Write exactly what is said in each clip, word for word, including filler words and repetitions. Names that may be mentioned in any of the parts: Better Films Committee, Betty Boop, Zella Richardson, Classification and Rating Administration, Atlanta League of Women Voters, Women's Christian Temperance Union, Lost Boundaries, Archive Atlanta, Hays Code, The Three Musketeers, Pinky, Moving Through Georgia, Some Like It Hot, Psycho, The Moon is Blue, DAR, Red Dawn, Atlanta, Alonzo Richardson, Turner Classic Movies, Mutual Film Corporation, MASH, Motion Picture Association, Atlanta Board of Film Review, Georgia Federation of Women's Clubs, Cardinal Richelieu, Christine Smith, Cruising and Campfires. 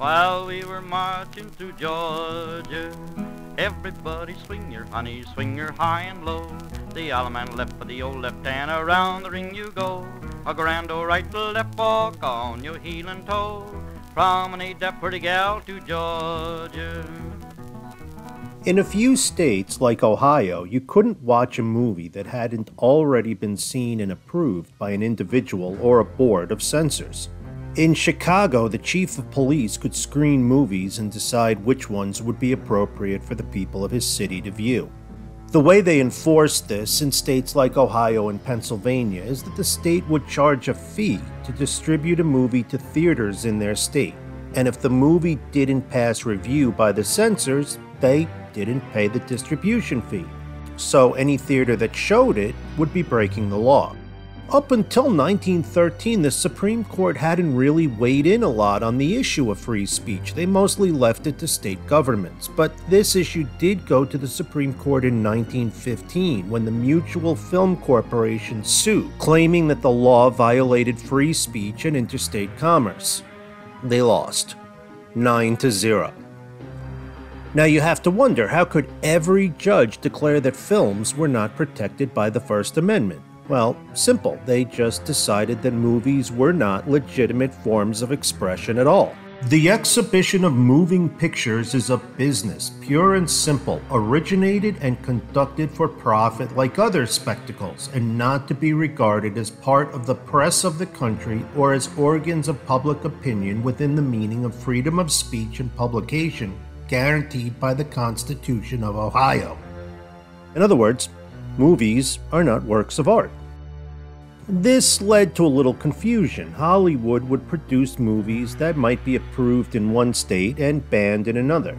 While we were marching through Georgia, everybody swing your honey, swing your high and low. The old man left for the old left and around the ring you go. A grand old right to left walk on your heel and toe. Promenade that pretty gal to Georgia. In a few states, like Ohio, you couldn't watch a movie that hadn't already been seen and approved by an individual or a board of censors. In Chicago, the chief of police could screen movies and decide which ones would be appropriate for the people of his city to view. The way they enforced this in states like Ohio and Pennsylvania is that the state would charge a fee to distribute a movie to theaters in their state, and if the movie didn't pass review by the censors, they didn't pay the distribution fee, so any theater that showed it would be breaking the law. Up until nineteen thirteen, the Supreme Court hadn't really weighed in a lot on the issue of free speech. They mostly left it to state governments, but this issue did go to the Supreme Court in nineteen fifteen when the Mutual Film Corporation sued, claiming that the law violated free speech and interstate commerce. They lost, nine to zero. Now you have to wonder, how could every judge declare that films were not protected by the First Amendment? Well, simple, they just decided that movies were not legitimate forms of expression at all. The exhibition of moving pictures is a business, pure and simple, originated and conducted for profit like other spectacles, and not to be regarded as part of the press of the country or as organs of public opinion within the meaning of freedom of speech and publication, guaranteed by the Constitution of Ohio. In other words, movies are not works of art. This led to a little confusion. Hollywood would produce movies that might be approved in one state and banned in another.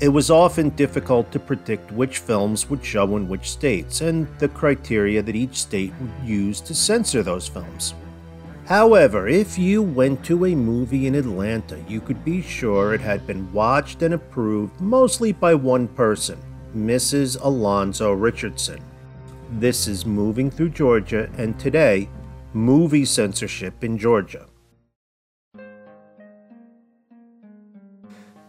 It was often difficult to predict which films would show in which states, and the criteria that each state would use to censor those films. However, if you went to a movie in Atlanta, you could be sure it had been watched and approved mostly by one person, Missus Alonzo Richardson. This is Moving Through Georgia, and today, movie censorship in Georgia.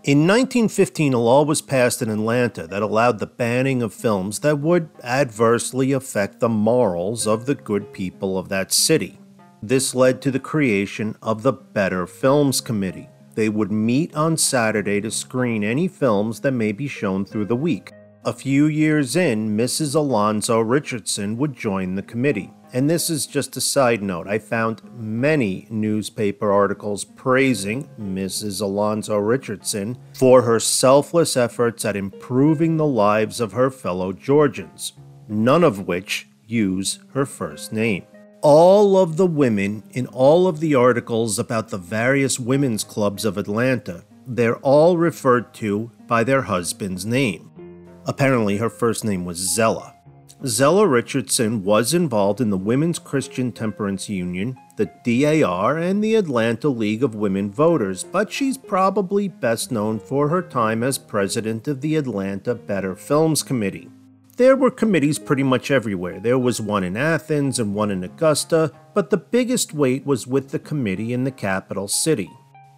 In nineteen fifteen, a law was passed in Atlanta that allowed the banning of films that would adversely affect the morals of the good people of that city. This led to the creation of the Better Films Committee. They would meet on Saturday to screen any films that may be shown through the week. A few years in, Missus Alonzo Richardson would join the committee. And this is just a side note, I found many newspaper articles praising Missus Alonzo Richardson for her selfless efforts at improving the lives of her fellow Georgians, none of which use her first name. All of the women in all of the articles about the various women's clubs of Atlanta, they're all referred to by their husband's name. Apparently, her first name was Zella. Zella Richardson was involved in the Women's Christian Temperance Union, the D A R, and the Atlanta League of Women Voters, but she's probably best known for her time as president of the Atlanta Better Films Committee. There were committees pretty much everywhere. There was one in Athens and one in Augusta, but the biggest weight was with the committee in the capital city.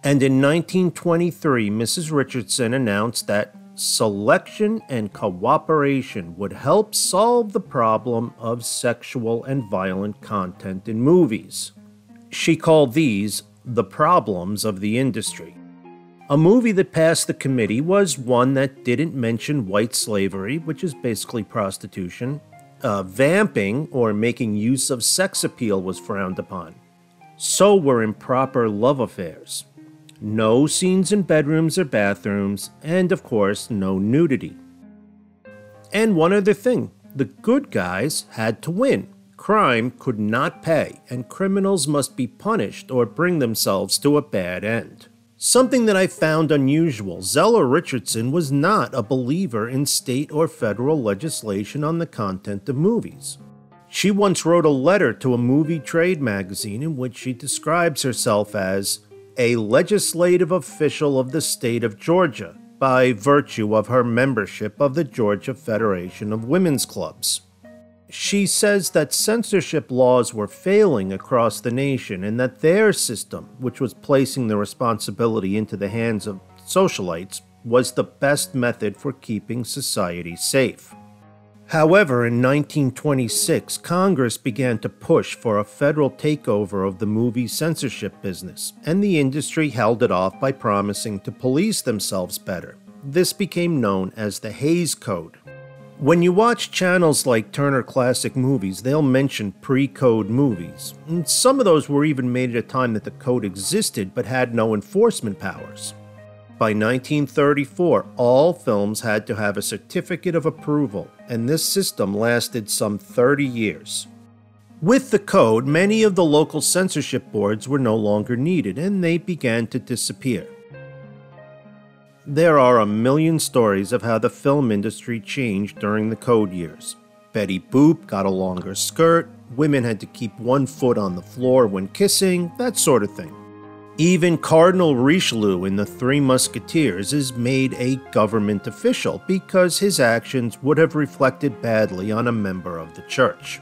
And in nineteen twenty-three, Missus Richardson announced that selection and cooperation would help solve the problem of sexual and violent content in movies. She called these the problems of the industry. A movie that passed the committee was one that didn't mention white slavery, which is basically prostitution. Uh, vamping, or making use of sex appeal, was frowned upon. So were improper love affairs. No scenes in bedrooms or bathrooms, and of course, no nudity. And one other thing, the good guys had to win. Crime could not pay, and criminals must be punished or bring themselves to a bad end. Something that I found unusual, Zella Richardson was not a believer in state or federal legislation on the content of movies. She once wrote a letter to a movie trade magazine in which she describes herself as a legislative official of the state of Georgia by virtue of her membership of the Georgia Federation of Women's Clubs. She says that censorship laws were failing across the nation and that their system, which was placing the responsibility into the hands of socialites, was the best method for keeping society safe. However, in nineteen twenty-six, Congress began to push for a federal takeover of the movie censorship business, and the industry held it off by promising to police themselves better. This became known as the Hays Code. When you watch channels like Turner Classic Movies, they'll mention pre-code movies. And some of those were even made at a time that the code existed but had no enforcement powers. By nineteen thirty-four, all films had to have a certificate of approval, and this system lasted some thirty years. With the code, many of the local censorship boards were no longer needed, and they began to disappear. There are a million stories of how the film industry changed during the code years. Betty Boop got a longer skirt, women had to keep one foot on the floor when kissing, that sort of thing. Even Cardinal Richelieu in The Three Musketeers is made a government official because his actions would have reflected badly on a member of the church.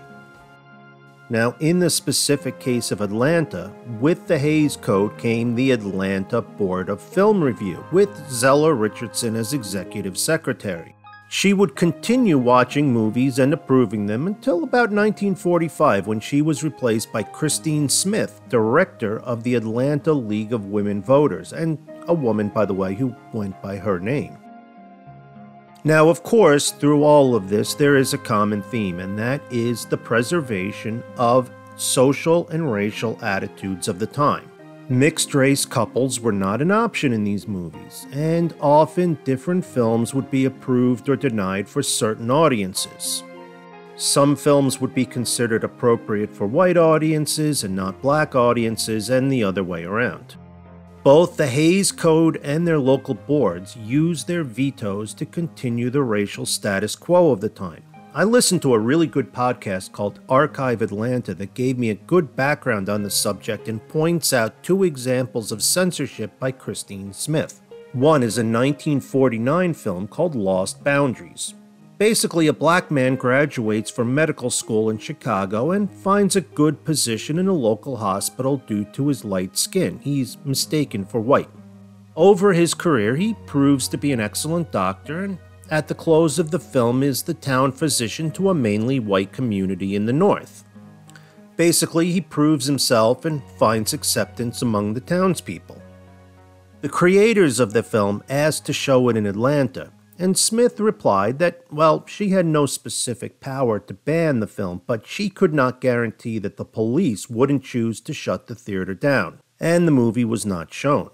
Now, in the specific case of Atlanta, with the Hays Code came the Atlanta Board of Film Review, with Zella Richardson as executive secretary. She would continue watching movies and approving them until about nineteen forty-five, when she was replaced by Christine Smith, director of the Atlanta League of Women Voters, and a woman, by the way, who went by her name. Now, of course, through all of this, there is a common theme, and that is the preservation of social and racial attitudes of the time. Mixed-race couples were not an option in these movies, and often different films would be approved or denied for certain audiences. Some films would be considered appropriate for white audiences and not black audiences, and the other way around. Both the Hays Code and their local boards used their vetoes to continue the racial status quo of the time. I listened to a really good podcast called Archive Atlanta that gave me a good background on the subject and points out two examples of censorship by Christine Smith. One is a nineteen forty-nine film called Lost Boundaries. Basically, a black man graduates from medical school in Chicago and finds a good position in a local hospital due to his light skin. He's mistaken for white. Over his career, he proves to be an excellent doctor, and at the close of the film is the town physician to a mainly white community in the north. Basically, he proves himself and finds acceptance among the townspeople. The creators of the film asked to show it in Atlanta, and Smith replied that, well, she had no specific power to ban the film, but she could not guarantee that the police wouldn't choose to shut the theater down, and the movie was not shown.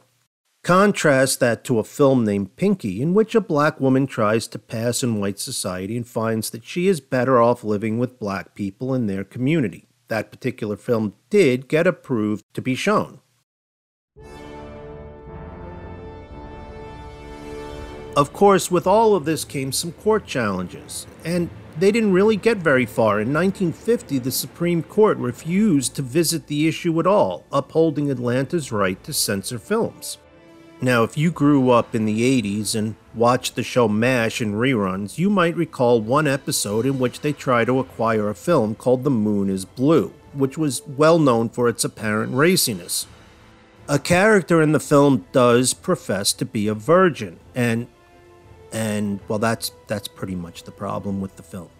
Contrast that to a film named Pinky, in which a black woman tries to pass in white society and finds that she is better off living with black people in their community. That particular film did get approved to be shown. Of course, with all of this came some court challenges, and they didn't really get very far. In nineteen fifty, the Supreme Court refused to visit the issue at all, upholding Atlanta's right to censor films. Now, if you grew up in the eighties and watched the show MASH in reruns, you might recall one episode in which they try to acquire a film called The Moon is Blue, which was well known for its apparent raciness. A character in the film does profess to be a virgin, and, and well, that's, that's pretty much the problem with the film.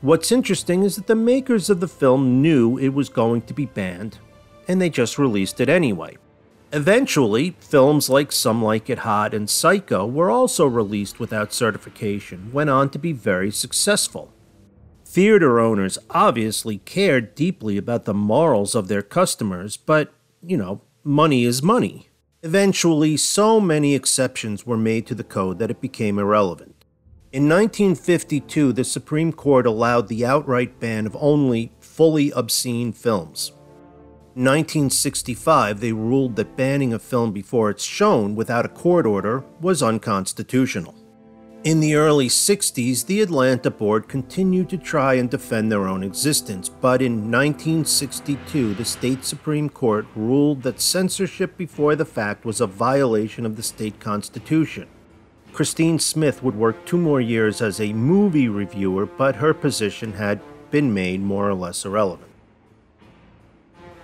What's interesting is that the makers of the film knew it was going to be banned, and they just released it anyway. Eventually, films like Some Like It Hot and Psycho were also released without certification, went on to be very successful. Theater owners obviously cared deeply about the morals of their customers, but, you know, money is money. Eventually, so many exceptions were made to the code that it became irrelevant. In nineteen fifty-two, the Supreme Court allowed the outright ban of only fully obscene films. In nineteen sixty-five, they ruled that banning a film before it's shown without a court order was unconstitutional. In the early sixties, the Atlanta Board continued to try and defend their own existence, but in nineteen sixty-two, the state Supreme Court ruled that censorship before the fact was a violation of the state constitution. Christine Smith would work two more years as a movie reviewer, but her position had been made more or less irrelevant.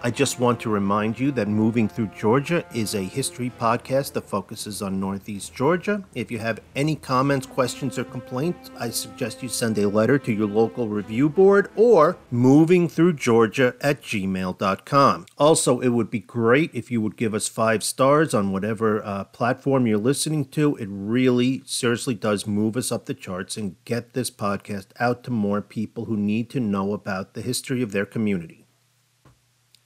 I just want to remind you that Moving Through Georgia is a history podcast that focuses on Northeast Georgia. If you have any comments, questions, or complaints, I suggest you send a letter to your local review board or moving through georgia at gmail dot com. Also, it would be great if you would give us five stars on whatever uh, platform you're listening to. It really, seriously does move us up the charts and get this podcast out to more people who need to know about the history of their community.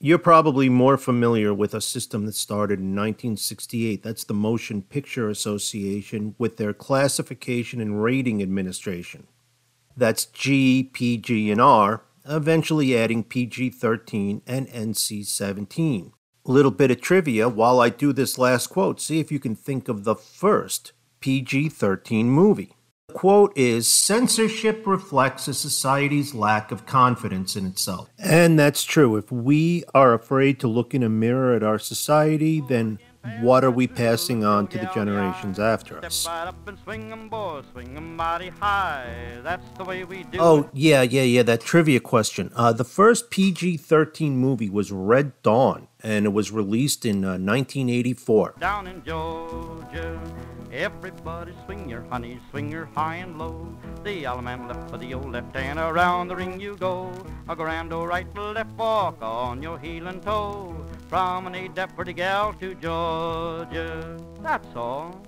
You're probably more familiar with a system that started in nineteen sixty-eight. That's the Motion Picture Association with their Classification and Rating Administration. That's G, P G, and R, eventually adding P G thirteen and N C seventeen. Little bit of trivia while I do this last quote. See if you can think of the first P G thirteen movie. The quote is, "Censorship reflects a society's lack of confidence in itself." And that's true. If we are afraid to look in a mirror at our society, then what are we passing on to the generations after us? Oh, yeah, yeah, yeah, that trivia question. Uh, the first P G thirteen movie was Red Dawn, and it was released in uh, nineteen eighty-four. Down in Georgia, everybody swing your honey, swing your high and low. The yellow man left for the old left hand, around the ring you go. A grand old right to left walk on your heel and toe. Promenade that pretty gal to Georgia, that's all.